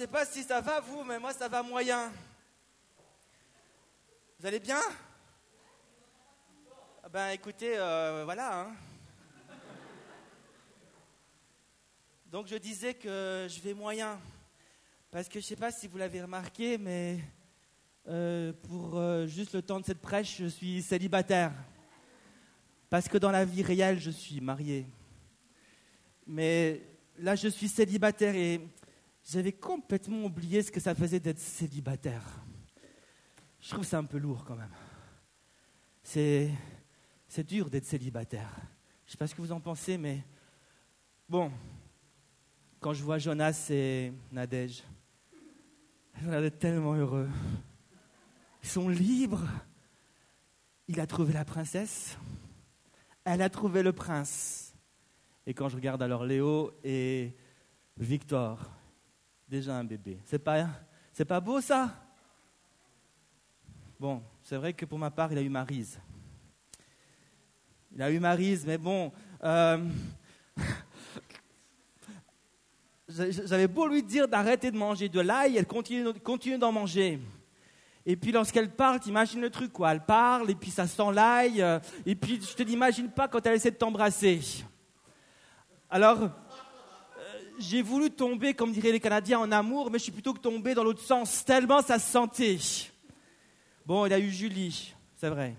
sais pas si ça va vous, mais moi ça va moyen. Vous allez bien? Ben écoutez, voilà. Hein. Donc je disais que je vais moyen, parce que je sais pas si vous l'avez remarqué, mais pour juste le temps de cette prêche, je suis célibataire. Parce que dans la vie réelle, je suis marié. Mais là, je suis célibataire et j'avais complètement oublié ce que ça faisait d'être célibataire. Je trouve ça un peu lourd quand même. C'est dur d'être célibataire. Je ne sais pas ce que vous en pensez, mais bon, quand je vois Jonas et Nadège, ils ont l'air d'être tellement heureux. Ils sont libres. Il a trouvé la princesse. Elle a trouvé le prince. Et quand je regarde alors Léo et Victor, déjà un bébé. C'est pas beau ça? Bon, c'est vrai que pour ma part, il a eu Maryse. Il a eu Maryse, mais bon... J'avais beau lui dire d'arrêter de manger de l'ail, elle continue d'en manger. Et puis lorsqu'elle parle, t'imagines le truc, quoi. Elle parle, et puis ça sent l'ail, et puis je te l'imagine pas quand elle essaie de t'embrasser. Alors, j'ai voulu tomber, comme diraient les Canadiens, en amour, mais je suis plutôt que tombé dans l'autre sens, tellement ça se sentait. Bon, il a eu Julie, c'est vrai.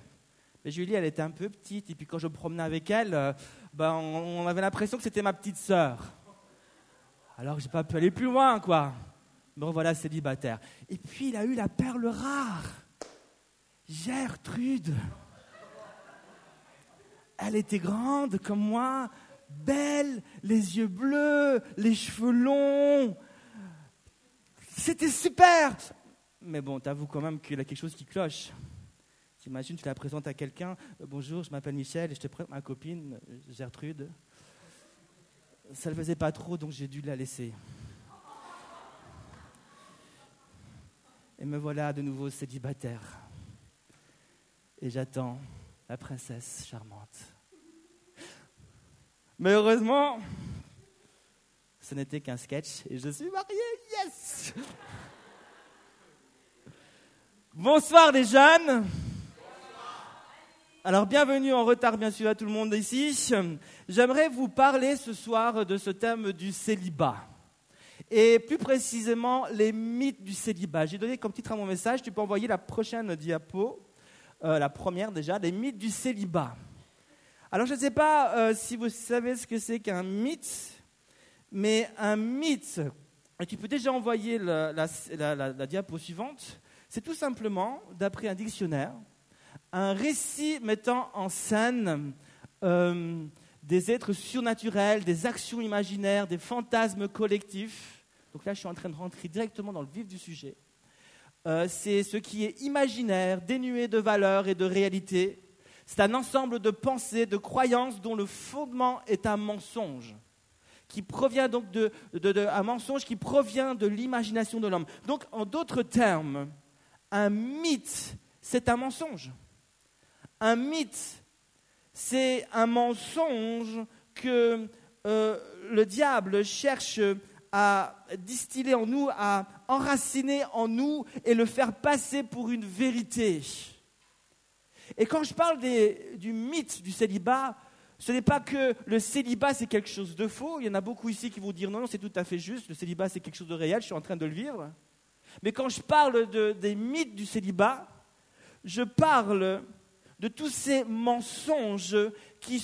Mais Julie, elle était un peu petite, et puis quand je me promenais avec elle, on avait l'impression que c'était ma petite sœur. Alors j'ai pas pu aller plus loin, quoi. Bon, voilà, célibataire. Et puis, il a eu la perle rare. Gertrude. Elle était grande comme moi, belle, les yeux bleus, les cheveux longs. C'était super. Mais bon, t'avoues quand même qu'il y a quelque chose qui cloche. T'imagines, tu la présentes à quelqu'un. Bonjour, je m'appelle Michel et je te présente ma copine, Gertrude. Ça ne le faisait pas trop, donc j'ai dû la laisser. Et me voilà de nouveau célibataire. Et j'attends la princesse charmante. Mais heureusement, ce n'était qu'un sketch et je suis marié. Yes! Bonsoir les jeunes. Alors, bienvenue en retard, bien sûr, à tout le monde ici. J'aimerais vous parler ce soir de ce thème du célibat. Et plus précisément, les mythes du célibat. J'ai donné comme titre à mon message, tu peux envoyer la prochaine diapo, la première déjà, les mythes du célibat. Alors, je ne sais pas si vous savez ce que c'est qu'un mythe, mais un mythe, et tu peux déjà envoyer la diapo suivante, c'est tout simplement, d'après un dictionnaire, un récit mettant en scène des êtres surnaturels, des actions imaginaires, des fantasmes collectifs. Donc là, je suis en train de rentrer directement dans le vif du sujet. C'est ce qui est imaginaire, dénué de valeur et de réalité. C'est un ensemble de pensées, de croyances dont le fondement est un mensonge, qui provient donc un mensonge qui provient de l'imagination de l'homme. Donc, en d'autres termes, un mythe, c'est un mensonge. Un mythe, c'est un mensonge que le diable cherche à distiller en nous, à enraciner en nous et le faire passer pour une vérité. Et quand je parle du mythe du célibat, ce n'est pas que le célibat c'est quelque chose de faux. Il y en a beaucoup ici qui vont dire non, c'est tout à fait juste, le célibat c'est quelque chose de réel, je suis en train de le vivre. Mais quand je parle des mythes du célibat, je parle de tous ces mensonges qui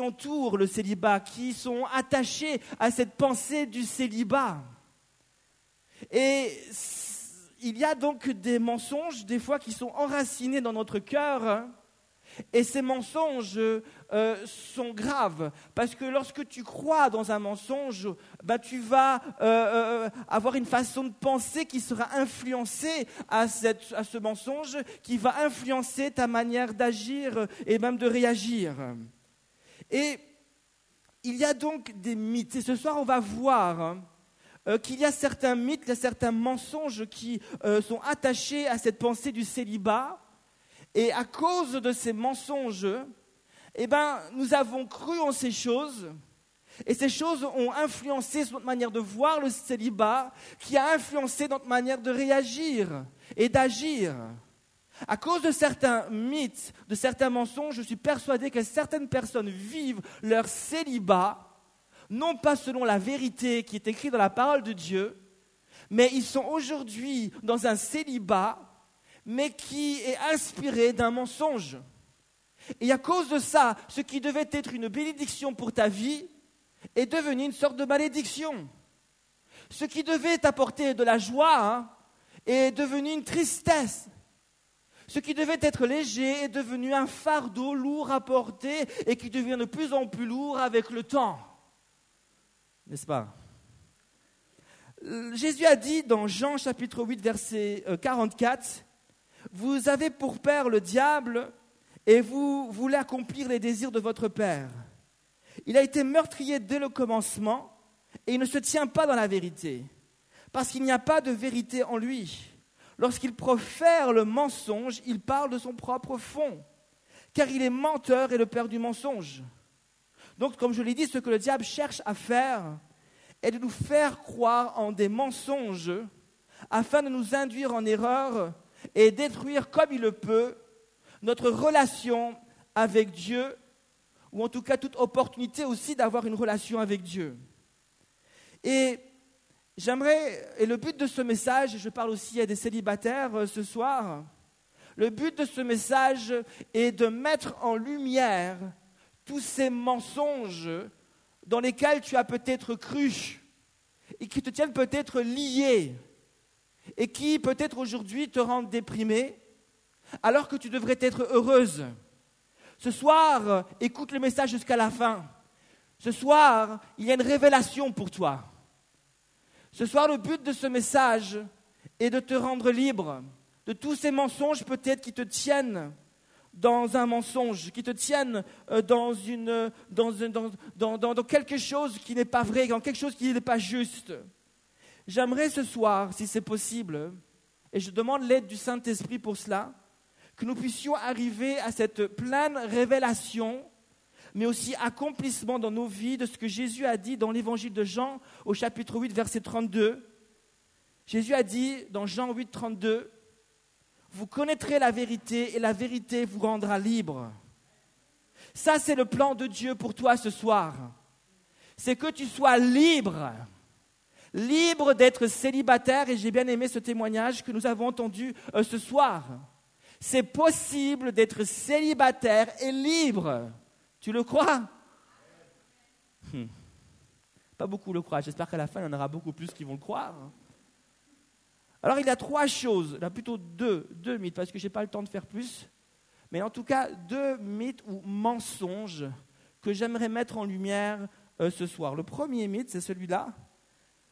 entourent le célibat, qui sont attachés à cette pensée du célibat. Et il y a donc des mensonges, des fois, qui sont enracinés dans notre cœur. Et ces mensonges sont graves, parce que lorsque tu crois dans un mensonge, tu vas avoir une façon de penser qui sera influencée à ce mensonge, qui va influencer ta manière d'agir et même de réagir. Et il y a donc des mythes, et ce soir on va voir qu'il y a certains mythes, il y a certains mensonges qui sont attachés à cette pensée du célibat. Et à cause de ces mensonges, nous avons cru en ces choses Et ces choses ont influencé notre manière de voir le célibat, qui a influencé notre manière de réagir et d'agir. À cause de certains mythes, de certains mensonges, je suis persuadé que certaines personnes vivent leur célibat, non pas selon la vérité qui est écrite dans la parole de Dieu, mais ils sont aujourd'hui dans un célibat, mais qui est inspiré d'un mensonge. Et à cause de ça, ce qui devait être une bénédiction pour ta vie est devenu une sorte de malédiction. Ce qui devait t'apporter de la joie est devenu une tristesse. Ce qui devait être léger est devenu un fardeau lourd à porter et qui devient de plus en plus lourd avec le temps. N'est-ce pas? Jésus a dit dans Jean chapitre 8, verset 44, « Vous avez pour père le diable et vous voulez accomplir les désirs de votre père. Il a été meurtrier dès le commencement et il ne se tient pas dans la vérité, parce qu'il n'y a pas de vérité en lui. » Lorsqu'il profère le mensonge, il parle de son propre fond, car il est menteur et le père du mensonge. Donc, comme je l'ai dit, ce que le diable cherche à faire est de nous faire croire en des mensonges afin de nous induire en erreur et détruire comme il le peut notre relation avec Dieu, ou en tout cas toute opportunité aussi d'avoir une relation avec Dieu. Et le but de ce message, je parle aussi à des célibataires ce soir, le but de ce message est de mettre en lumière tous ces mensonges dans lesquels tu as peut-être cru et qui te tiennent peut-être lié et qui peut-être aujourd'hui te rendent déprimé alors que tu devrais être heureuse. Ce soir, écoute le message jusqu'à la fin. Ce soir, il y a une révélation pour toi. Ce soir, le but de ce message est de te rendre libre de tous ces mensonges peut-être qui te tiennent dans un mensonge, qui te tiennent dans quelque chose qui n'est pas vrai, dans quelque chose qui n'est pas juste. J'aimerais ce soir, si c'est possible, et je demande l'aide du Saint-Esprit pour cela, que nous puissions arriver à cette pleine révélation, mais aussi accomplissement dans nos vies de ce que Jésus a dit dans l'évangile de Jean au chapitre 8, verset 32. Jésus a dit dans Jean 8, 32, « Vous connaîtrez la vérité et la vérité vous rendra libre. » Ça, c'est le plan de Dieu pour toi ce soir. C'est que tu sois libre, libre d'être célibataire. Et j'ai bien aimé ce témoignage que nous avons entendu ce soir. C'est possible d'être célibataire et libre. Tu le crois ? Pas beaucoup le croient. J'espère qu'à la fin, il y en aura beaucoup plus qui vont le croire. Alors, il y a trois choses, là, plutôt deux mythes, parce que je n'ai pas le temps de faire plus. Mais en tout cas, deux mythes ou mensonges que j'aimerais mettre en lumière ce soir. Le premier mythe, c'est celui-là.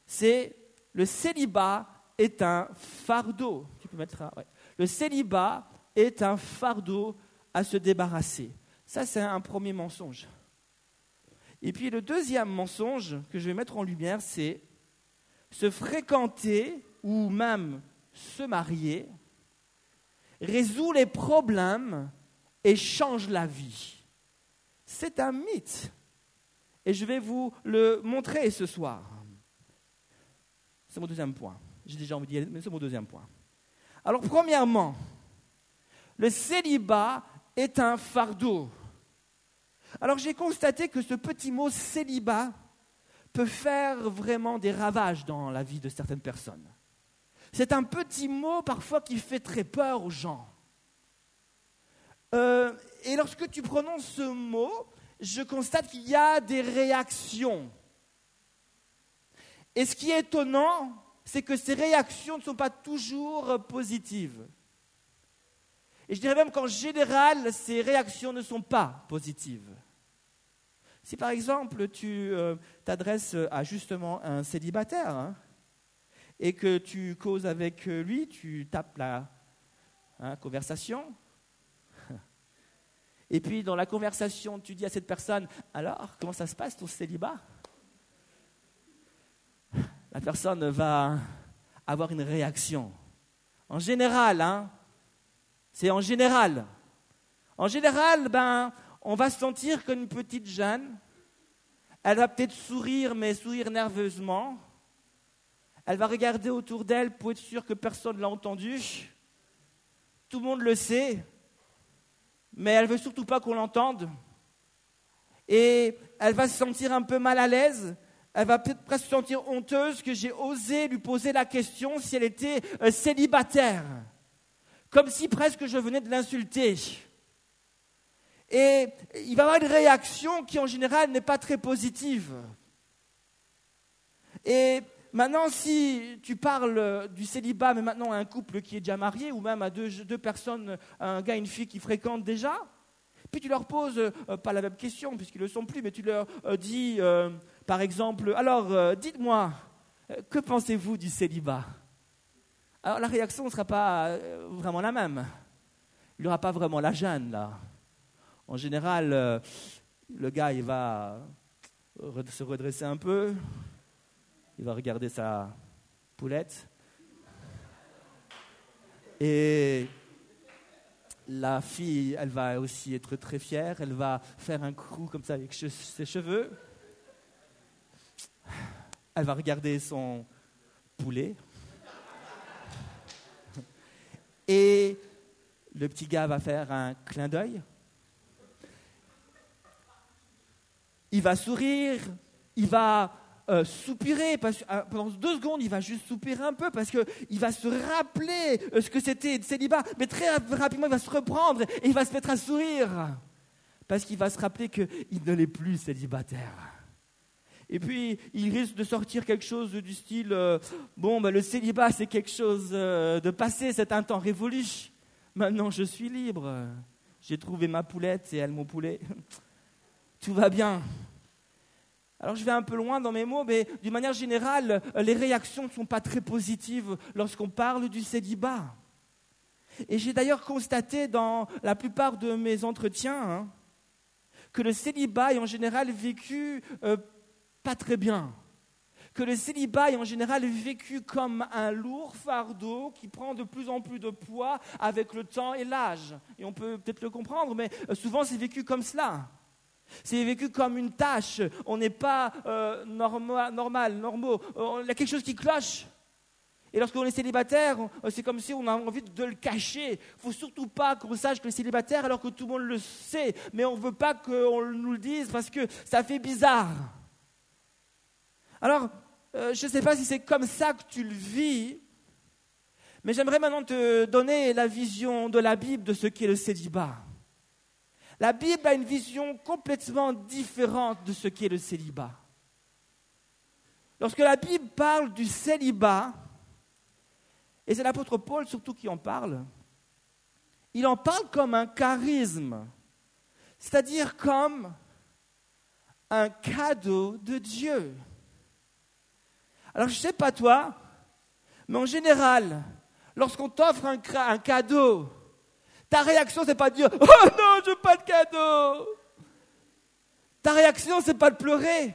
C'est le célibat est un fardeau. Tu peux mettre ouais. Le célibat est un fardeau à se débarrasser. Ça, c'est un premier mensonge. Et puis, le deuxième mensonge que je vais mettre en lumière, c'est se fréquenter ou même se marier, résout les problèmes et change la vie. C'est un mythe. Et je vais vous le montrer ce soir. C'est mon deuxième point. J'ai déjà envie d'y aller, mais c'est mon deuxième point. Alors, premièrement, le célibat est un fardeau. Alors j'ai constaté que ce petit mot célibat peut faire vraiment des ravages dans la vie de certaines personnes. C'est un petit mot parfois qui fait très peur aux gens. Et lorsque tu prononces ce mot, je constate qu'il y a des réactions. Et ce qui est étonnant, c'est que ces réactions ne sont pas toujours positives. Et je dirais même qu'en général, ces réactions ne sont pas positives. Si par exemple, tu t'adresses à justement un célibataire et que tu causes avec lui, tu tapes la conversation. Et puis dans la conversation, tu dis à cette personne, « Alors, comment ça se passe ton célibat ?» La personne va avoir une réaction. En général, c'est en général. En général, on va sentir qu'une petite Jeanne, Elle va peut-être sourire, mais sourire nerveusement. Elle va regarder autour d'elle pour être sûre que personne ne l'a entendue. Tout le monde le sait, mais elle ne veut surtout pas qu'on l'entende. Et elle va se sentir un peu mal à l'aise. Elle va peut-être presque se sentir honteuse que j'ai osé lui poser la question si elle était célibataire. Comme si presque je venais de l'insulter. Et il va y avoir une réaction qui, en général, n'est pas très positive. Et maintenant, si tu parles du célibat, mais maintenant à un couple qui est déjà marié, ou même à deux personnes, un gars et une fille qui fréquentent déjà, puis tu leur poses, pas la même question, puisqu'ils ne le sont plus, mais tu leur dis, par exemple, « Alors, dites-moi, que pensez-vous du célibat ?» Alors la réaction ne sera pas vraiment la même. Il n'y aura pas vraiment la gêne, là. En général, le gars, il va se redresser un peu. Il va regarder sa poulette. Et la fille, elle va aussi être très fière. Elle va faire un coup comme ça avec ses cheveux. Elle va regarder son poulet. Et le petit gars va faire un clin d'œil. Il va sourire. Il va... soupirer, parce que pendant 2 secondes, il va juste soupirer un peu parce qu'il va se rappeler ce que c'était le célibat, mais très rapidement, il va se reprendre et il va se mettre à sourire parce qu'il va se rappeler qu'il ne l'est plus célibataire. Et puis, il risque de sortir quelque chose du style le célibat, c'est quelque chose de passé, c'est un temps révolu. Maintenant, je suis libre. J'ai trouvé ma poulette et elle mon poulet. Tout va bien. Alors je vais un peu loin dans mes mots, mais d'une manière générale, les réactions ne sont pas très positives lorsqu'on parle du célibat. Et j'ai d'ailleurs constaté dans la plupart de mes entretiens que le célibat est en général vécu pas très bien. Que le célibat est en général vécu comme un lourd fardeau qui prend de plus en plus de poids avec le temps et l'âge. Et on peut peut-être le comprendre, mais souvent c'est vécu comme cela. C'est vécu comme une tâche, on n'est pas normaux, il y a quelque chose qui cloche. Et lorsqu'on est célibataire, c'est comme si on a envie de le cacher. Il ne faut surtout pas qu'on sache qu'on est célibataire alors que tout le monde le sait, mais on ne veut pas qu'on nous le dise parce que ça fait bizarre. Alors, je ne sais pas si c'est comme ça que tu le vis, mais j'aimerais maintenant te donner la vision de la Bible de ce qu'est le célibat. La Bible a une vision complètement différente de ce qu'est le célibat. Lorsque la Bible parle du célibat, et c'est l'apôtre Paul surtout qui en parle, il en parle comme un charisme, c'est-à-dire comme un cadeau de Dieu. Alors je ne sais pas toi, mais en général, lorsqu'on t'offre un cadeau, ta réaction, c'est pas de dire « Oh non, je veux pas de cadeau !» Ta réaction, c'est pas de pleurer.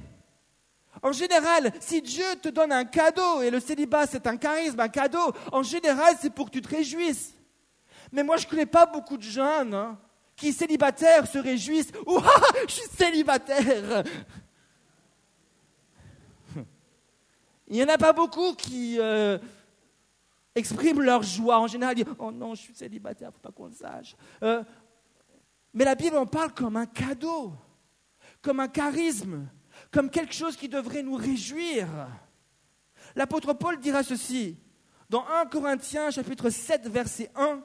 En général, si Dieu te donne un cadeau, et le célibat, c'est un charisme, un cadeau, en général, c'est pour que tu te réjouisses. Mais moi, je connais pas beaucoup de jeunes qui, célibataires, se réjouissent « Ouah, je suis célibataire !» Il n'y en a pas beaucoup qui... expriment leur joie. En général, ils disent « Oh non, je suis célibataire, il ne faut pas qu'on le sache. » Mais la Bible en parle comme un cadeau, comme un charisme, comme quelque chose qui devrait nous réjouir. L'apôtre Paul dira ceci, dans 1 Corinthiens, chapitre 7, verset 1,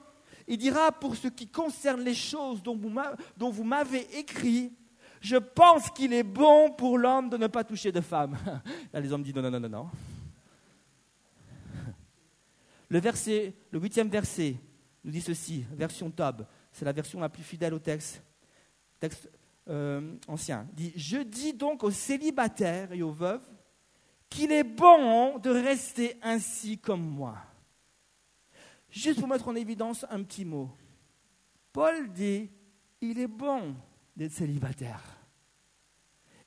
il dira « Pour ce qui concerne les choses dont vous m'avez écrit, je pense qu'il est bon pour l'homme de ne pas toucher de femme. » Là, les hommes disent « Non. » Le 8e verset nous dit ceci, version Tob, c'est la version la plus fidèle au texte ancien. Dit, je dis donc aux célibataires et aux veuves qu'il est bon de rester ainsi comme moi. Juste pour mettre en évidence un petit mot. Paul dit, il est bon d'être célibataire.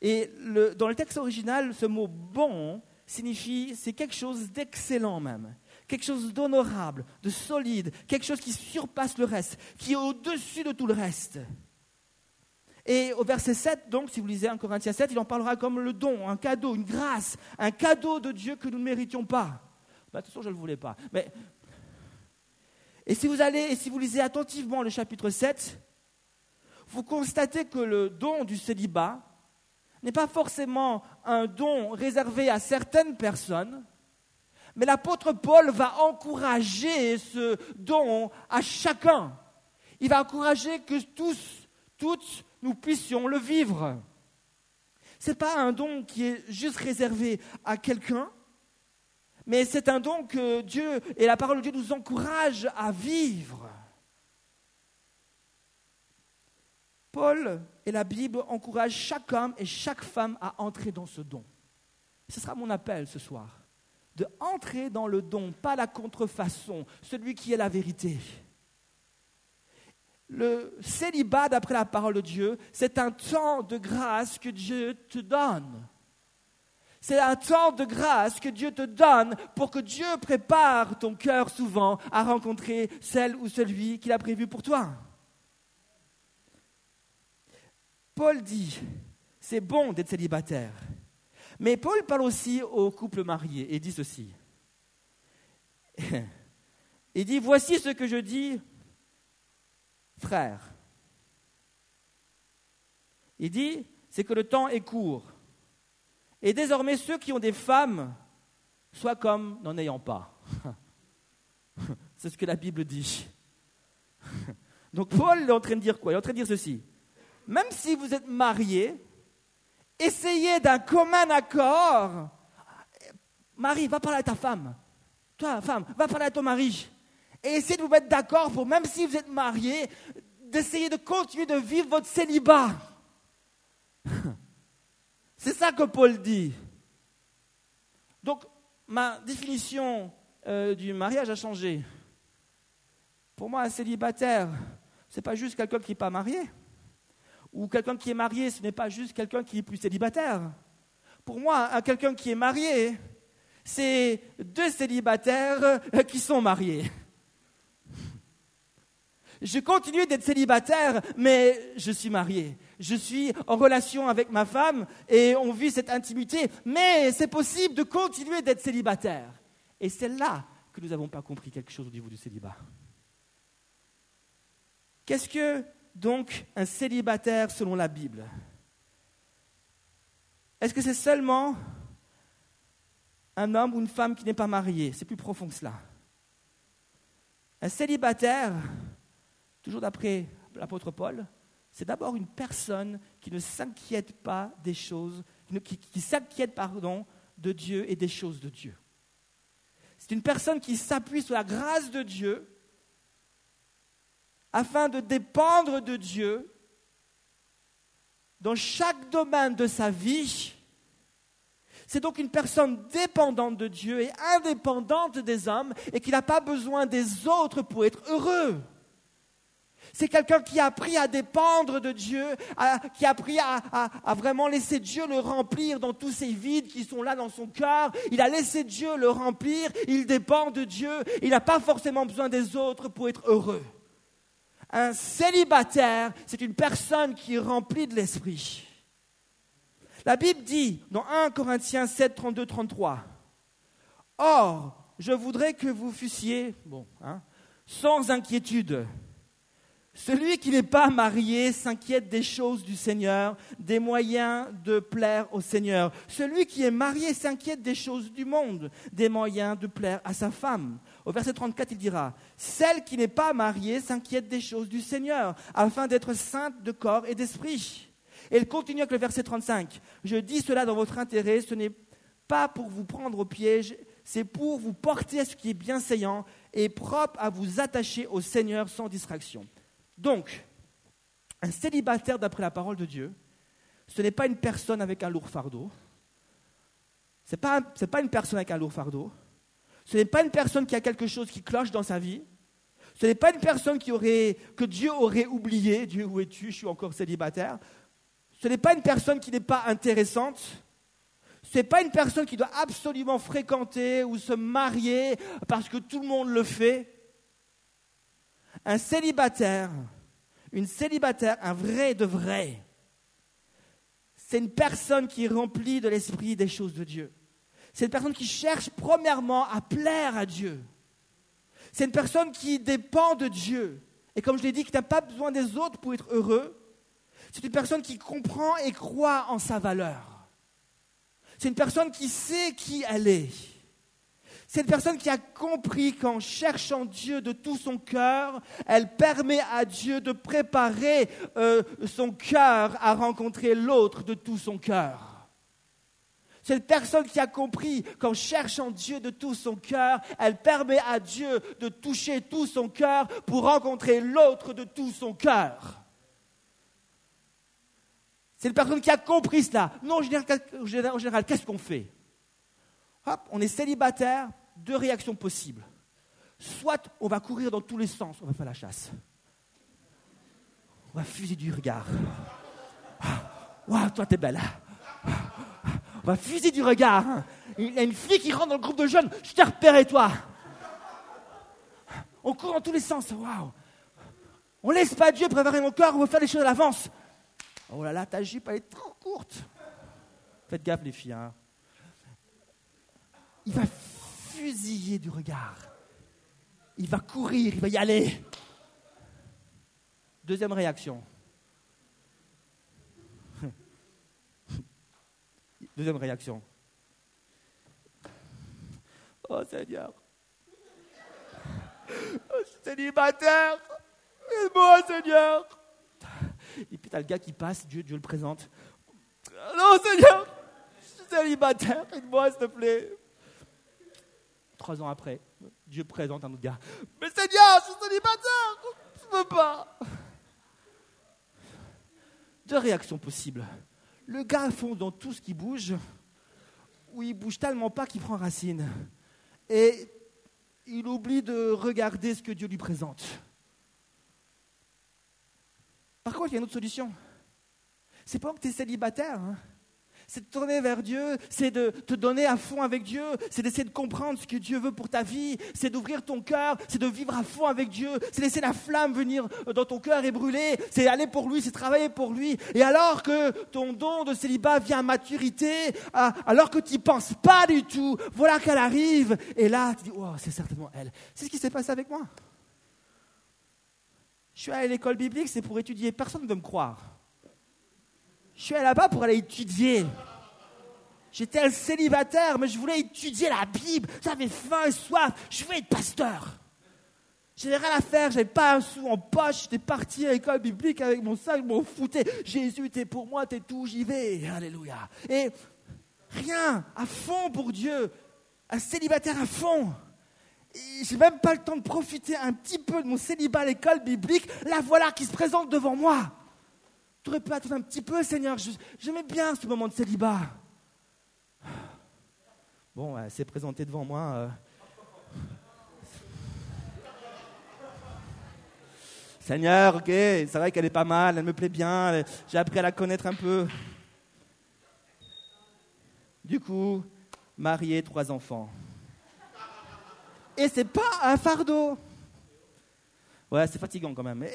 Et dans le texte original, ce mot « bon » signifie, c'est quelque chose d'excellent même. Quelque chose d'honorable, de solide, quelque chose qui surpasse le reste, qui est au-dessus de tout le reste. Et au verset 7, donc, si vous lisez 1 Corinthiens 7, il en parlera comme le don, un cadeau, une grâce, un cadeau de Dieu que nous ne méritions pas. De toute façon, je ne le voulais pas. Mais... Et si vous allez, et si vous lisez attentivement le chapitre 7, vous constatez que le don du célibat n'est pas forcément un don réservé à certaines personnes, mais l'apôtre Paul va encourager ce don à chacun. Il va encourager que tous, toutes, nous puissions le vivre. Ce n'est pas un don qui est juste réservé à quelqu'un, mais c'est un don que Dieu et la parole de Dieu nous encouragent à vivre. Paul et la Bible encouragent chaque homme et chaque femme à entrer dans ce don. Ce sera mon appel ce soir, de entrer dans le don, pas la contrefaçon, celui qui est la vérité. Le célibat, d'après la parole de Dieu, c'est un temps de grâce que Dieu te donne. C'est un temps de grâce que Dieu te donne pour que Dieu prépare ton cœur souvent à rencontrer celle ou celui qu'il a prévu pour toi. Paul dit, c'est bon d'être célibataire. Mais Paul parle aussi aux couples mariés et dit ceci. Il dit, voici ce que je dis, frères. Il dit, c'est que le temps est court. Et désormais, ceux qui ont des femmes, soient comme n'en ayant pas. C'est ce que la Bible dit. Donc Paul est en train de dire quoi ? Il est en train de dire ceci. Même si vous êtes mariés, essayez d'un commun accord. Marie, va parler à ta femme. Toi, femme, va parler à ton mari. Et essayez de vous mettre d'accord pour, même si vous êtes mariés, d'essayer de continuer de vivre votre célibat. C'est ça que Paul dit. Donc, ma définition du mariage a changé. Pour moi, un célibataire, ce n'est pas juste quelqu'un qui n'est pas marié. Ou quelqu'un qui est marié, ce n'est pas juste quelqu'un qui est plus célibataire. Pour moi, quelqu'un qui est marié, c'est deux célibataires qui sont mariés. Je continue d'être célibataire, mais je suis marié. Je suis en relation avec ma femme et on vit cette intimité. Mais c'est possible de continuer d'être célibataire. Et c'est là que nous n'avons pas compris quelque chose au niveau du célibat. Qu'est-ce que donc un célibataire selon la Bible ? Est-ce que c'est seulement un homme ou une femme qui n'est pas marié ? C'est plus profond que cela. Un célibataire, toujours d'après l'apôtre Paul, c'est d'abord une personne qui ne s'inquiète pas des choses, qui s'inquiète, de Dieu et des choses de Dieu. C'est une personne qui s'appuie sur la grâce de Dieu afin de dépendre de Dieu dans chaque domaine de sa vie. C'est donc une personne dépendante de Dieu et indépendante des hommes et qui n'a pas besoin des autres pour être heureux. C'est quelqu'un qui a appris à dépendre de Dieu, qui a appris à vraiment laisser Dieu le remplir dans tous ces vides qui sont là dans son cœur. Il a laissé Dieu le remplir, il dépend de Dieu, il n'a pas forcément besoin des autres pour être heureux. Un célibataire, c'est une personne qui est remplie de l'esprit. La Bible dit, dans 1 Corinthiens 7, 32-33, « Or, je voudrais que vous fussiez sans inquiétude. » Celui qui n'est pas marié s'inquiète des choses du Seigneur, des moyens de plaire au Seigneur. Celui qui est marié s'inquiète des choses du monde, des moyens de plaire à sa femme. Au verset 34, il dira « Celle qui n'est pas mariée s'inquiète des choses du Seigneur, afin d'être sainte de corps et d'esprit. » Et il continue avec le verset 35. « Je dis cela dans votre intérêt, ce n'est pas pour vous prendre au piège, c'est pour vous porter à ce qui est bienséant et propre à vous attacher au Seigneur sans distraction. » Donc, un célibataire, d'après la parole de Dieu, ce n'est pas une personne avec un lourd fardeau. Ce n'est pas une personne avec un lourd fardeau. Ce n'est pas une personne qui a quelque chose qui cloche dans sa vie. Ce n'est pas une personne que Dieu aurait oublié. Dieu, où es-tu ? Je suis encore célibataire. Ce n'est pas une personne qui n'est pas intéressante. Ce n'est pas une personne qui doit absolument fréquenter ou se marier parce que tout le monde le fait. Un célibataire, un vrai de vrai, c'est une personne qui est remplie de l'esprit des choses de Dieu. C'est une personne qui cherche premièrement à plaire à Dieu. C'est une personne qui dépend de Dieu. Et comme je l'ai dit, qui n'a pas besoin des autres pour être heureux. C'est une personne qui comprend et croit en sa valeur. C'est une personne qui sait qui elle est. C'est une personne qui a compris qu'en cherchant Dieu de tout son cœur, elle permet à Dieu de préparer son cœur à rencontrer l'autre de tout son cœur. C'est une personne qui a compris qu'en cherchant Dieu de tout son cœur, elle permet à Dieu de toucher tout son cœur pour rencontrer l'autre de tout son cœur. C'est une personne qui a compris cela. Non, en général, qu'est-ce qu'on fait ? Hop, on est célibataire, deux réactions possibles. Soit on va courir dans tous les sens, on va faire la chasse. On va fuser du regard. Waouh, toi t'es belle. On va fuser du regard. Il y a une fille qui rentre dans le groupe de jeunes, je t'ai repéré toi. On court dans tous les sens, waouh. On laisse pas Dieu préparer mon cœur, on va faire les choses à l'avance. Oh là là, ta jupe elle est trop courte. Faites gaffe les filles, hein. Il va fusiller du regard. Il va courir, il va y aller. Deuxième réaction. Oh Seigneur. Je suis célibataire. Aide-moi Seigneur. Et puis t'as le gars qui passe, Dieu le présente. Non Seigneur, je suis célibataire, aide-moi s'il te plaît. 3 ans après, Dieu présente un autre gars. Mais Seigneur, je suis célibataire, je ne peux pas. 2 réactions possibles. Le gars fonce dans tout ce qui bouge, ou il bouge tellement pas qu'il prend racine. Et il oublie de regarder ce que Dieu lui présente. Par contre, il y a une autre solution. C'est pas que tu es célibataire, hein. C'est de tourner vers Dieu, c'est de te donner à fond avec Dieu, c'est d'essayer de comprendre ce que Dieu veut pour ta vie, c'est d'ouvrir ton cœur, c'est de vivre à fond avec Dieu, c'est laisser la flamme venir dans ton cœur et brûler, c'est aller pour lui, c'est travailler pour lui. Et alors que ton don de célibat vient à maturité, alors que tu n'y penses pas du tout, voilà qu'elle arrive. Et là, tu dis, oh, c'est certainement elle. C'est ce qui s'est passé avec moi. Je suis allé à l'école biblique, c'est pour étudier, personne ne veut me croire. Je suis allé là-bas pour aller étudier. J'étais un célibataire, mais je voulais étudier la Bible. J'avais faim et soif. Je voulais être pasteur. Je n'avais rien à faire. Je n'avais pas un sou en poche. J'étais parti à l'école biblique avec mon sac. Je m'en foutais. Jésus, t'es pour moi, t'es tout. J'y vais. Alléluia. Et rien. À fond pour Dieu. Un célibataire à fond. Je n'ai même pas le temps de profiter un petit peu de mon célibat à l'école biblique. La voilà qui se présente devant moi. Je n'aurais pas tout un petit peu, Seigneur. J'aimais bien ce moment de célibat. Bon, elle s'est présentée devant moi. Seigneur, ok, c'est vrai qu'elle est pas mal, elle me plaît bien, j'ai appris à la connaître un peu. Du coup, marié, 3 enfants. Et c'est pas un fardeau. Ouais, c'est fatigant quand même.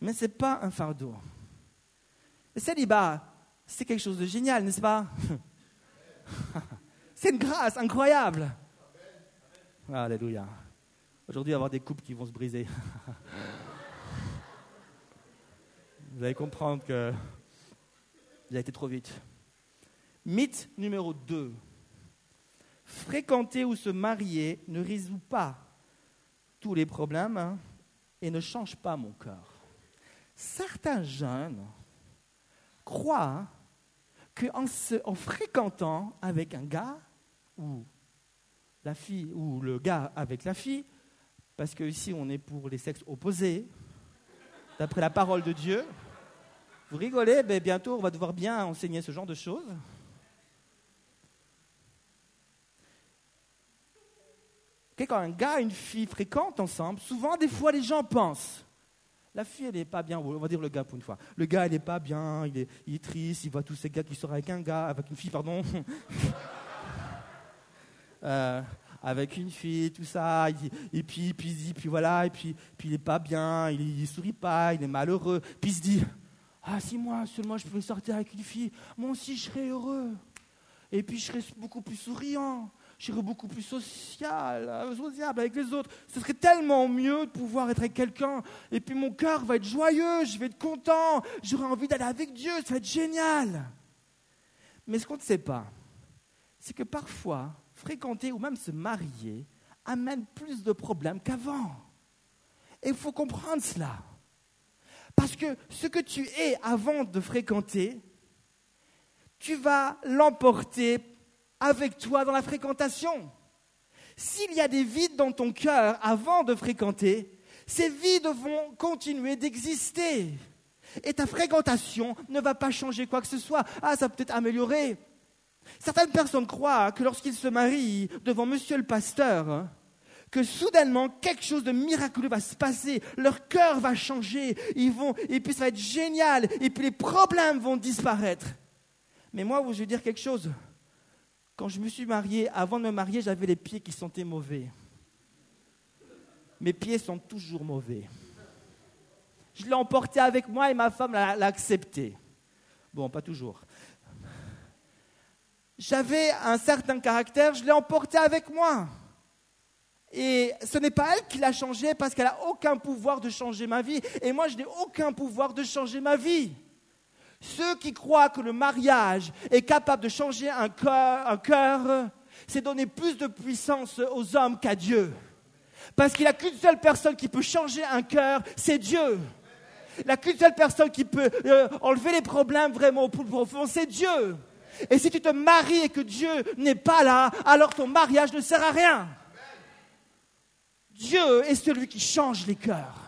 Mais ce n'est pas un fardeau. Le célibat, c'est quelque chose de génial, n'est-ce pas ? C'est une grâce incroyable. Alléluia. Aujourd'hui, il va y avoir des couples qui vont se briser. Vous allez comprendre que vous avez été trop vite. Mythe numéro 2. Fréquenter ou se marier ne résout pas tous les problèmes, hein, et ne change pas mon cœur. Certains jeunes croient qu'en fréquentant avec un gars ou la fille ou le gars avec la fille, parce que ici on est pour les sexes opposés, d'après la parole de Dieu, vous rigolez, mais bientôt on va devoir bien enseigner ce genre de choses. Quand un gars et une fille fréquentent ensemble, souvent des fois les gens pensent, la fille, elle n'est pas bien, on va dire le gars pour une fois. Le gars, il n'est pas bien, il est triste, il voit tous ces gars qui sortent avec une fille, pardon. Avec une fille, tout ça, et puis voilà, et puis il n'est pas bien, il ne sourit pas, il est malheureux. Puis il se dit, oh, Ah, si moi seulement je pouvais sortir avec une fille, moi aussi je serais heureux. Et puis je serais beaucoup plus souriant, je serais beaucoup plus sociable avec les autres. Ce serait tellement mieux de pouvoir être avec quelqu'un. Et puis mon cœur va être joyeux, je vais être content, j'aurai envie d'aller avec Dieu, ça va être génial. Mais ce qu'on ne sait pas, c'est que parfois, fréquenter ou même se marier amène plus de problèmes qu'avant. Et il faut comprendre cela. Parce que ce que tu es avant de fréquenter, tu vas l'emporter avec toi dans la fréquentation. S'il y a des vides dans ton cœur avant de fréquenter, ces vides vont continuer d'exister. Et ta fréquentation ne va pas changer quoi que ce soit. Ah, ça peut peut-être améliorer. Certaines personnes croient que lorsqu'ils se marient devant monsieur le pasteur, que soudainement quelque chose de miraculeux va se passer, leur cœur va changer, et puis ça va être génial, et puis les problèmes vont disparaître. Mais moi, je veux dire quelque chose. Quand je me suis marié, avant de me marier, j'avais les pieds qui sentaient mauvais. Mes pieds sont toujours mauvais. Je l'ai emporté avec moi et ma femme l'a accepté. Bon, pas toujours. J'avais un certain caractère, je l'ai emporté avec moi. Et ce n'est pas elle qui l'a changé parce qu'elle n'a aucun pouvoir de changer ma vie. Et moi, je n'ai aucun pouvoir de changer ma vie. Ceux qui croient que le mariage est capable de changer un cœur, c'est donner plus de puissance aux hommes qu'à Dieu. Parce qu'il n'y a qu'une seule personne qui peut changer un cœur, c'est Dieu. Il n'y a qu'une seule personne qui peut enlever les problèmes vraiment au plus profond, c'est Dieu. Et si tu te maries et que Dieu n'est pas là, alors ton mariage ne sert à rien. Dieu est celui qui change les cœurs.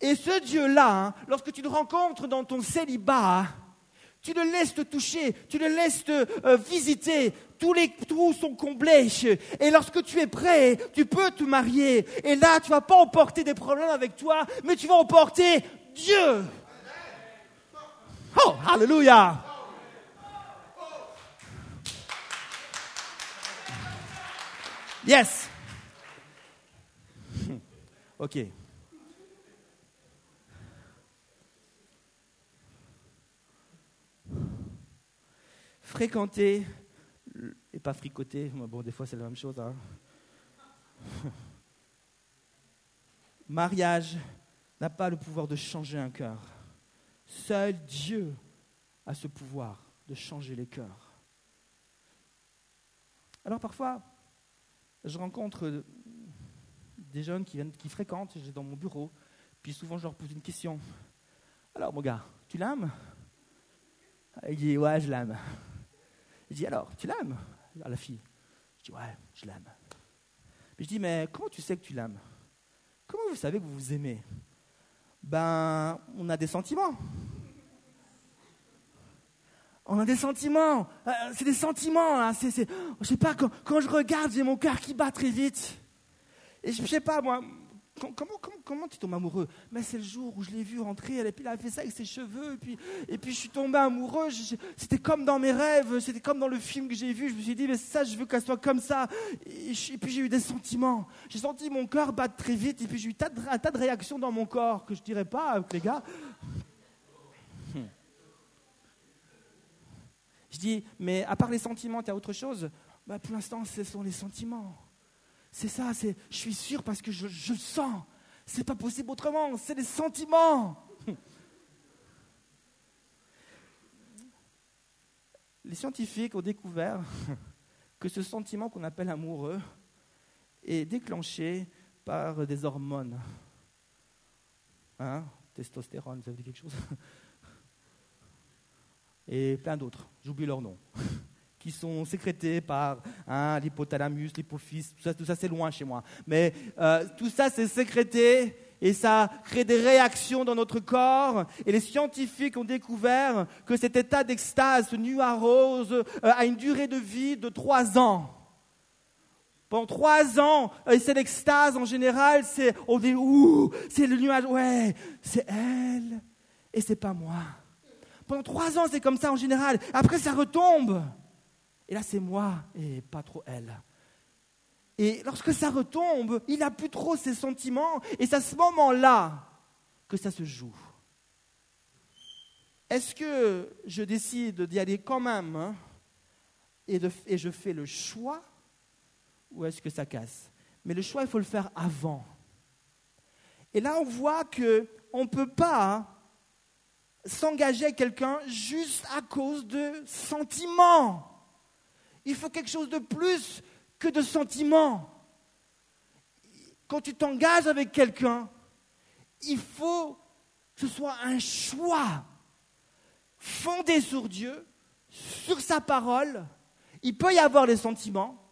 Et ce Dieu-là, lorsque tu le rencontres dans ton célibat, tu le laisses te toucher, tu le laisses te visiter, tous les trous sont comblés. Et lorsque tu es prêt, tu peux te marier. Et là, tu ne vas pas emporter des problèmes avec toi, mais tu vas emporter Dieu. Oh, alléluia! Yes! Ok. Fréquenter et pas fricoter, bon, des fois c'est la même chose. Hein. Mariage n'a pas le pouvoir de changer un cœur. Seul Dieu a ce pouvoir de changer les cœurs. Alors parfois, je rencontre des jeunes qui fréquentent, j'ai dans mon bureau, puis souvent je leur pose une question. Alors mon gars, tu l'aimes ? Il dit ouais, je l'aime. Je dis alors, tu l'aimes ? À la fille. Je dis ouais, je l'aime. Je dis mais comment tu sais que tu l'aimes ? Comment vous savez que vous vous aimez ? Ben, on a des sentiments. On a des sentiments. C'est des sentiments. Hein. Je sais pas, quand je regarde, j'ai mon cœur qui bat très vite. Et je sais pas, moi, comment tu tombes amoureux ? Mais c'est le jour où je l'ai vu rentrer, et puis elle a fait ça avec ses cheveux, et puis je suis tombé amoureux, c'était comme dans mes rêves, c'était comme dans le film que j'ai vu, je me suis dit, mais ça, je veux qu'elle soit comme ça. Et puis j'ai eu des sentiments, j'ai senti mon cœur battre très vite, et puis j'ai eu un tas de réactions dans mon corps, que je ne dirais pas avec les gars. Je dis, mais à part les sentiments, tu as autre chose ? Bah, pour l'instant, ce sont les sentiments. C'est ça, je suis sûr parce que je le sens. C'est pas possible autrement, c'est des sentiments. Les scientifiques ont découvert que ce sentiment qu'on appelle amoureux est déclenché par des hormones. Hein ? Testostérone, ça vous dit quelque chose ? Et plein d'autres, j'oublie leur nom. Qui sont sécrétés par l'hypothalamus, l'hypophyse, tout ça c'est loin chez moi. Mais tout ça c'est sécrété et ça crée des réactions dans notre corps. Et les scientifiques ont découvert que cet état d'extase, ce nuage rose, a une durée de vie de 3 ans. Pendant 3 ans, c'est l'extase en général, on dit ouh, c'est le nuage, ouais, c'est elle et c'est pas moi. Pendant 3 ans c'est comme ça en général, après ça retombe. Et là, c'est moi et pas trop elle. Et lorsque ça retombe, il n'a plus trop ses sentiments. Et c'est à ce moment-là que ça se joue. est-ce que je décide d'y aller quand même hein, et je fais le choix, ou est-ce que ça casse? Mais le choix, il faut le faire avant. Et là, on voit qu'on ne peut pas s'engager avec quelqu'un juste à cause de sentiments. Il faut quelque chose de plus que de sentiments. Quand tu t'engages avec quelqu'un, il faut que ce soit un choix fondé sur Dieu, sur sa parole. Il peut y avoir les sentiments,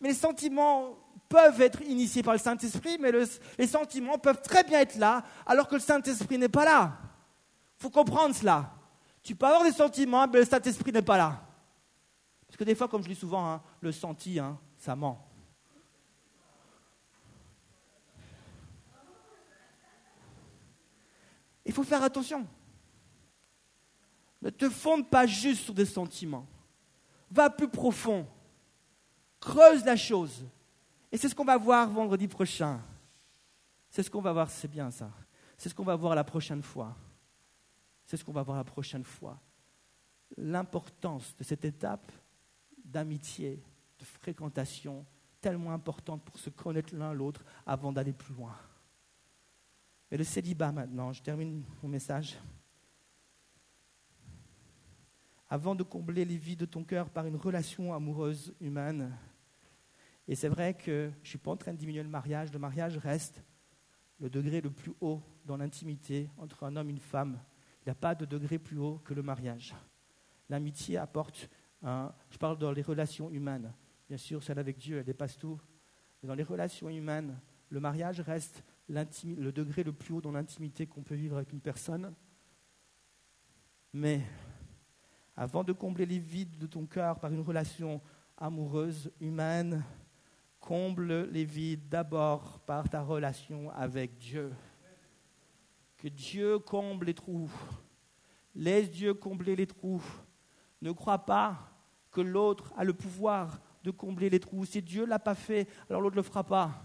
mais les sentiments peuvent être initiés par le Saint-Esprit, mais les sentiments peuvent très bien être là, alors que le Saint-Esprit n'est pas là. Il faut comprendre cela. Tu peux avoir des sentiments, mais le Saint-Esprit n'est pas là. Parce que des fois, comme je dis souvent, hein, le senti, hein, ça ment. Il faut faire attention. Ne te fonde pas juste sur des sentiments. Va plus profond. Creuse la chose. Et c'est ce qu'on va voir vendredi prochain. C'est ce qu'on va voir, c'est bien ça. C'est ce qu'on va voir la prochaine fois. C'est ce qu'on va voir la prochaine fois. L'importance de cette étape d'amitié, de fréquentation, tellement importante pour se connaître l'un l'autre avant d'aller plus loin. Et le célibat maintenant, je termine mon message. Avant de combler les vides de ton cœur par une relation amoureuse humaine, et c'est vrai que je ne suis pas en train de diminuer le mariage reste le degré le plus haut dans l'intimité entre un homme et une femme. Il n'y a pas de degré plus haut que le mariage. L'amitié apporte, je parle dans les relations humaines, bien sûr celle avec Dieu, elle dépasse tout, mais dans les relations humaines, le mariage reste le degré le plus haut dans l'intimité qu'on peut vivre avec une personne. Mais avant de combler les vides de ton cœur par une relation amoureuse, humaine, comble les vides d'abord par ta relation avec Dieu. Que Dieu comble les trous. Laisse Dieu combler les trous. Ne crois pas que l'autre a le pouvoir de combler les trous. Si Dieu ne l'a pas fait, alors l'autre ne le fera pas.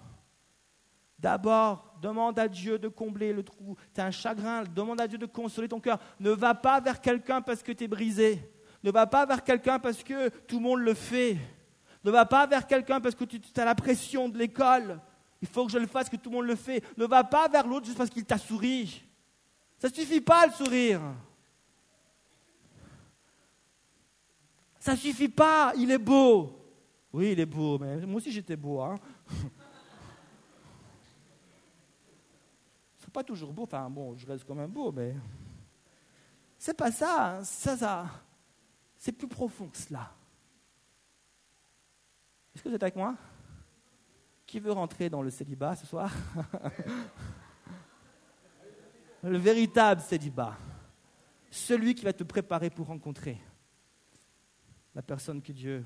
D'abord, demande à Dieu de combler le trou. Tu as un chagrin, demande à Dieu de consoler ton cœur. Ne va pas vers quelqu'un parce que tu es brisé. Ne va pas vers quelqu'un parce que tout le monde le fait. Ne va pas vers quelqu'un parce que tu as la pression de l'école. Il faut que je le fasse, que tout le monde le fait. Ne va pas vers l'autre juste parce qu'il t'a souri. Ça ne suffit pas le sourire. Ça ne suffit pas, il est beau. Oui, il est beau, mais moi aussi j'étais beau. Hein. C'est pas toujours beau, enfin bon, je reste quand même beau, mais... C'est pas ça, hein. C'est plus profond que cela. Est-ce que vous êtes avec moi ? Qui veut rentrer dans le célibat ce soir ? Le véritable célibat. Celui qui va te préparer pour rencontrer la personne que Dieu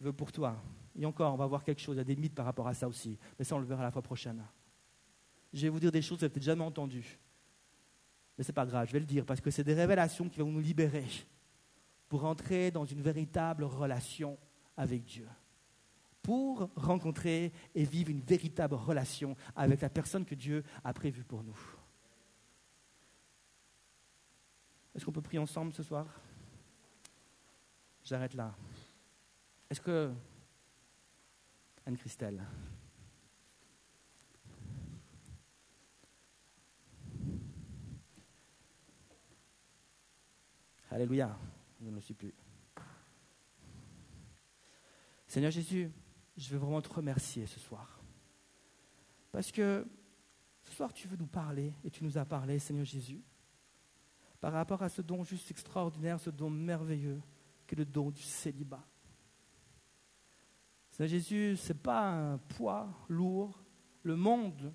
veut pour toi. Et encore, on va voir quelque chose, il y a des mythes par rapport à ça aussi. Mais ça, on le verra la fois prochaine. Je vais vous dire des choses que vous n'avez peut-être jamais entendues. Mais ce n'est pas grave, je vais le dire, parce que c'est des révélations qui vont nous libérer pour entrer dans une véritable relation avec Dieu. Pour rencontrer et vivre une véritable relation avec la personne que Dieu a prévue pour nous. Est-ce qu'on peut prier ensemble ce soir ? J'arrête là. Est-ce que... Anne-Christelle ? Alléluia, je ne le suis plus. Seigneur Jésus, je veux vraiment te remercier ce soir. Parce que ce soir, tu veux nous parler et tu nous as parlé, Seigneur Jésus, par rapport à ce don juste extraordinaire, ce don merveilleux, qu'est le don du célibat. Seigneur Jésus, ce n'est pas un poids lourd. Le monde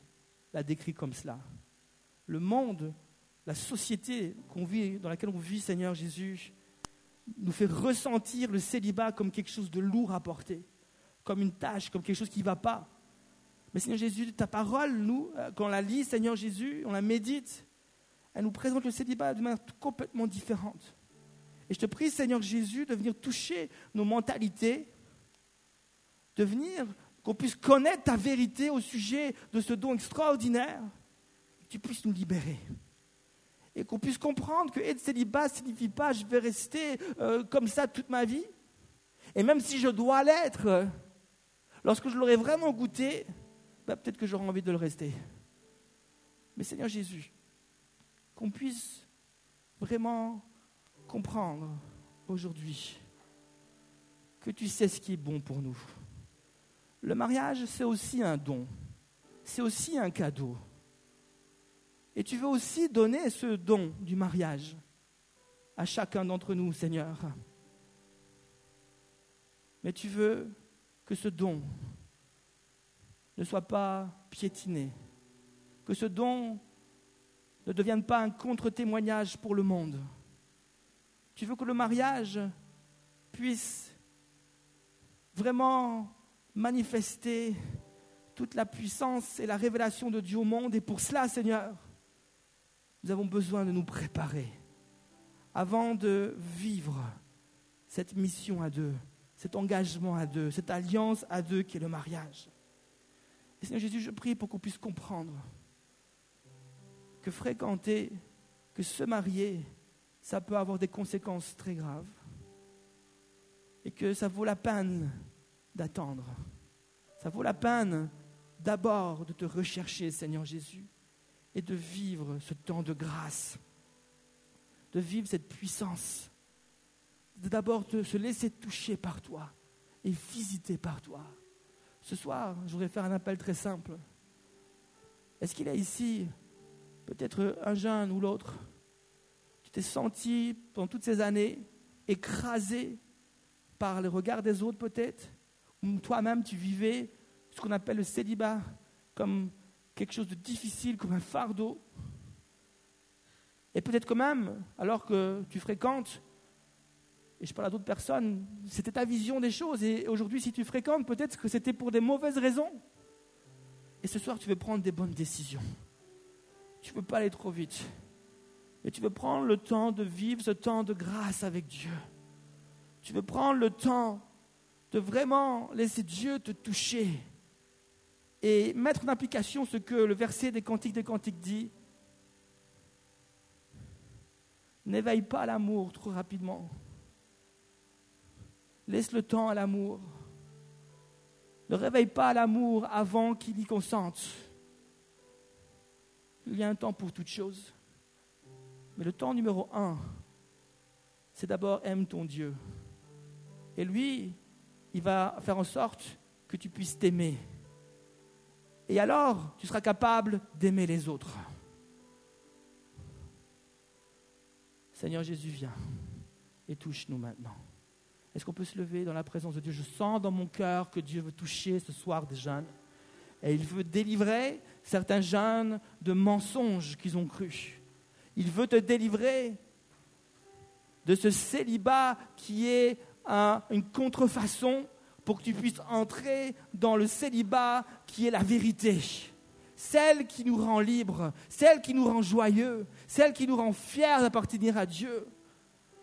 l'a décrit comme cela. Le monde, la société dans laquelle on vit, Seigneur Jésus, nous fait ressentir le célibat comme quelque chose de lourd à porter, comme une tâche, comme quelque chose qui ne va pas. Mais Seigneur Jésus, ta parole, nous, quand on la lit, Seigneur Jésus, on la médite, elle nous présente le célibat de manière complètement différente. Et je te prie, Seigneur Jésus, de venir toucher nos mentalités, de venir qu'on puisse connaître ta vérité au sujet de ce don extraordinaire, que tu puisses nous libérer. et qu'on puisse comprendre que être célibat ne signifie pas je vais rester comme ça toute ma vie. Et même si je dois l'être, lorsque je l'aurai vraiment goûté, peut-être que j'aurai envie de le rester. Mais Seigneur Jésus, qu'on puisse vraiment comprendre aujourd'hui que tu sais ce qui est bon pour nous. Le mariage, c'est aussi un don, c'est aussi un cadeau. Et tu veux aussi donner ce don du mariage à chacun d'entre nous, Seigneur. Mais tu veux que ce don ne soit pas piétiné, que ce don ne devienne pas un contre-témoignage pour le monde. Tu veux que le mariage puisse vraiment manifester toute la puissance et la révélation de Dieu au monde. Et pour cela, Seigneur, nous avons besoin de nous préparer avant de vivre cette mission à deux, cet engagement à deux, cette alliance à deux qui est le mariage. Et Seigneur Jésus, je prie pour qu'on puisse comprendre que fréquenter, que se marier, ça peut avoir des conséquences très graves et que ça vaut la peine d'attendre. Ça vaut la peine d'abord de te rechercher, Seigneur Jésus, et de vivre ce temps de grâce, de vivre cette puissance, de d'abord de se laisser toucher par toi et visiter par toi. Ce soir, je voudrais faire un appel très simple. Est-ce qu'il y a ici peut-être un jeune ou l'autre, tu t'es senti pendant toutes ces années écrasé par le regard des autres peut-être, ou toi-même tu vivais ce qu'on appelle le célibat comme quelque chose de difficile, comme un fardeau. Et peut-être que même, alors que tu fréquentes, et je parle à d'autres personnes, c'était ta vision des choses. Et aujourd'hui, si tu fréquentes, peut-être que c'était pour des mauvaises raisons. Et ce soir, tu veux prendre des bonnes décisions. Tu ne veux pas aller trop vite. Mais tu veux prendre le temps de vivre ce temps de grâce avec Dieu. Tu veux prendre le temps de vraiment laisser Dieu te toucher et mettre en application ce que le verset des Cantiques dit. N'éveille pas l'amour trop rapidement. Laisse le temps à l'amour. Ne réveille pas l'amour avant qu'il y consente. Il y a un temps pour toutes choses. Mais le temps numéro 1, c'est d'abord aime ton Dieu. Et lui, il va faire en sorte que tu puisses t'aimer. Et alors, tu seras capable d'aimer les autres. Seigneur Jésus, viens et touche-nous maintenant. Est-ce qu'on peut se lever dans la présence de Dieu? Je sens dans mon cœur que Dieu veut toucher ce soir des jeunes. Et il veut délivrer certains jeunes de mensonges qu'ils ont crus. Il veut te délivrer de ce célibat qui est une contrefaçon pour que tu puisses entrer dans le célibat qui est la vérité. Celle qui nous rend libres, celle qui nous rend joyeux, celle qui nous rend fiers d'appartenir à Dieu.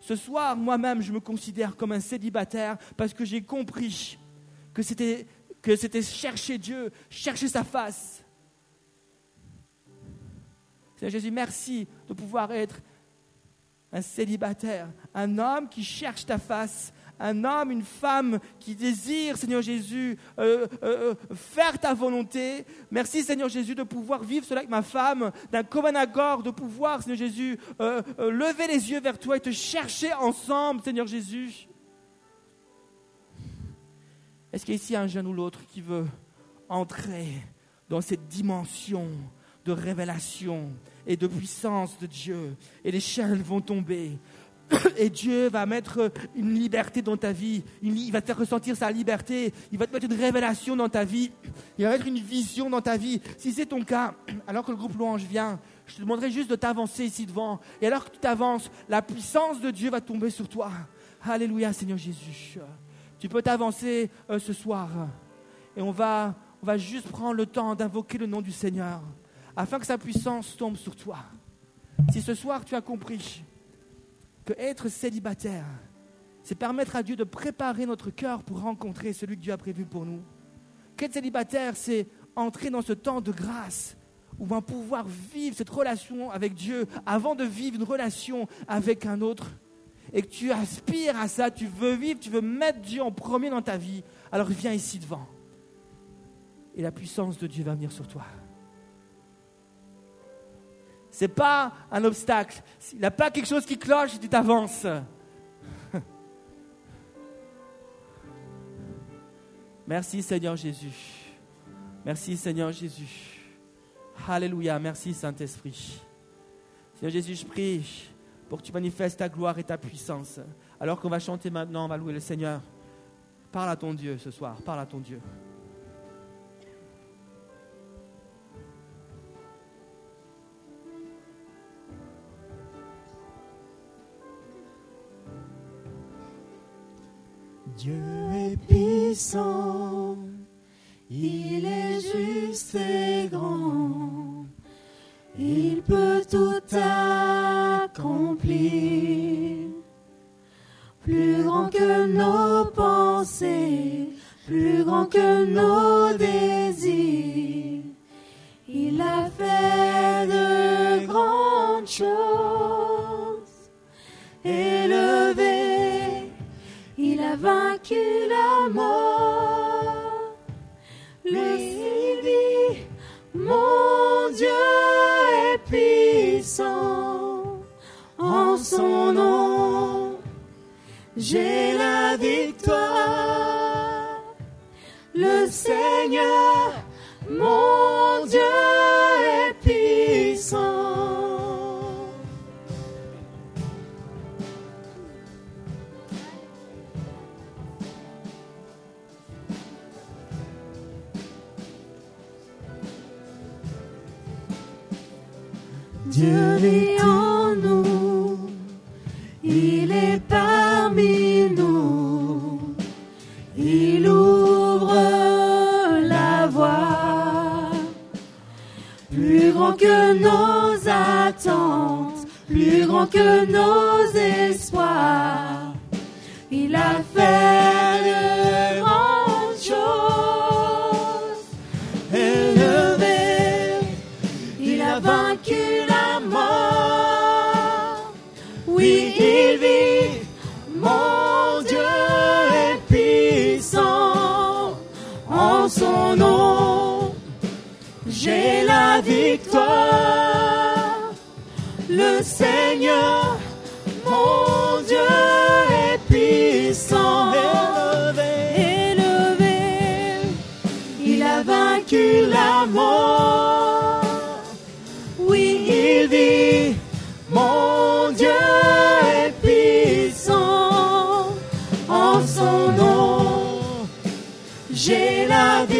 Ce soir, moi-même, je me considère comme un célibataire parce que j'ai compris que c'était chercher Dieu, chercher sa face. Seigneur Jésus, merci de pouvoir être un célibataire, un homme qui cherche ta face, un homme, une femme qui désire, Seigneur Jésus, faire ta volonté. Merci, Seigneur Jésus, de pouvoir vivre cela avec ma femme, d'un commun accord, de pouvoir, Seigneur Jésus, lever les yeux vers toi et te chercher ensemble, Seigneur Jésus. Est-ce qu'il y a ici un jeune ou l'autre qui veut entrer dans cette dimension de révélation et de puissance de Dieu? Et les chaînes vont tomber. Et Dieu va mettre une liberté dans ta vie. Il va te faire ressentir sa liberté. Il va te mettre une révélation dans ta vie. Il va mettre une vision dans ta vie. Si c'est ton cas, alors que le groupe Louange vient, je te demanderai juste de t'avancer ici devant. Et alors que tu t'avances, la puissance de Dieu va tomber sur toi. Alléluia, Seigneur Jésus. Tu peux t'avancer ce soir. Et on va juste prendre le temps d'invoquer le nom du Seigneur afin que sa puissance tombe sur toi. Si ce soir tu as compris que être célibataire, c'est permettre à Dieu de préparer notre cœur pour rencontrer celui que Dieu a prévu pour nous. Qu'être célibataire, c'est entrer dans ce temps de grâce où on va pouvoir vivre cette relation avec Dieu avant de vivre une relation avec un autre, et que tu aspires à ça, tu veux vivre, tu veux mettre Dieu en premier dans ta vie, alors viens ici devant. Et la puissance de Dieu va venir sur toi. Ce n'est pas un obstacle. Il n'y a pas quelque chose qui cloche et tu t'avances. Merci Seigneur Jésus. Merci Seigneur Jésus. Alléluia. Merci Saint-Esprit. Seigneur Jésus, je prie pour que tu manifestes ta gloire et ta puissance. Alors qu'on va chanter maintenant, on va louer le Seigneur. Parle à ton Dieu ce soir. Parle à ton Dieu. Dieu est puissant, il est juste et grand, il peut tout accomplir, plus grand que nos pensées, plus grand que nos désirs, il a fait de grandes choses, élevé. Il a vaincu la mort, le Sylvie, mon Dieu est puissant, en son nom, j'ai la victoire, le Seigneur, mon Dieu est puissant. Dieu vit en nous, il est parmi nous, il ouvre la voie, plus grand que nos attentes, plus grand que nos espoirs, il a fait de grandes choses, élevé, il a vaincu. Oui, il vit, mon Dieu est puissant, en son nom, j'ai la victoire, le Seigneur, mon Dieu est puissant, élevé, élevé, il a vaincu la mort, oui, il vit, mon Dieu est puissant, en son nom, j'ai la vie.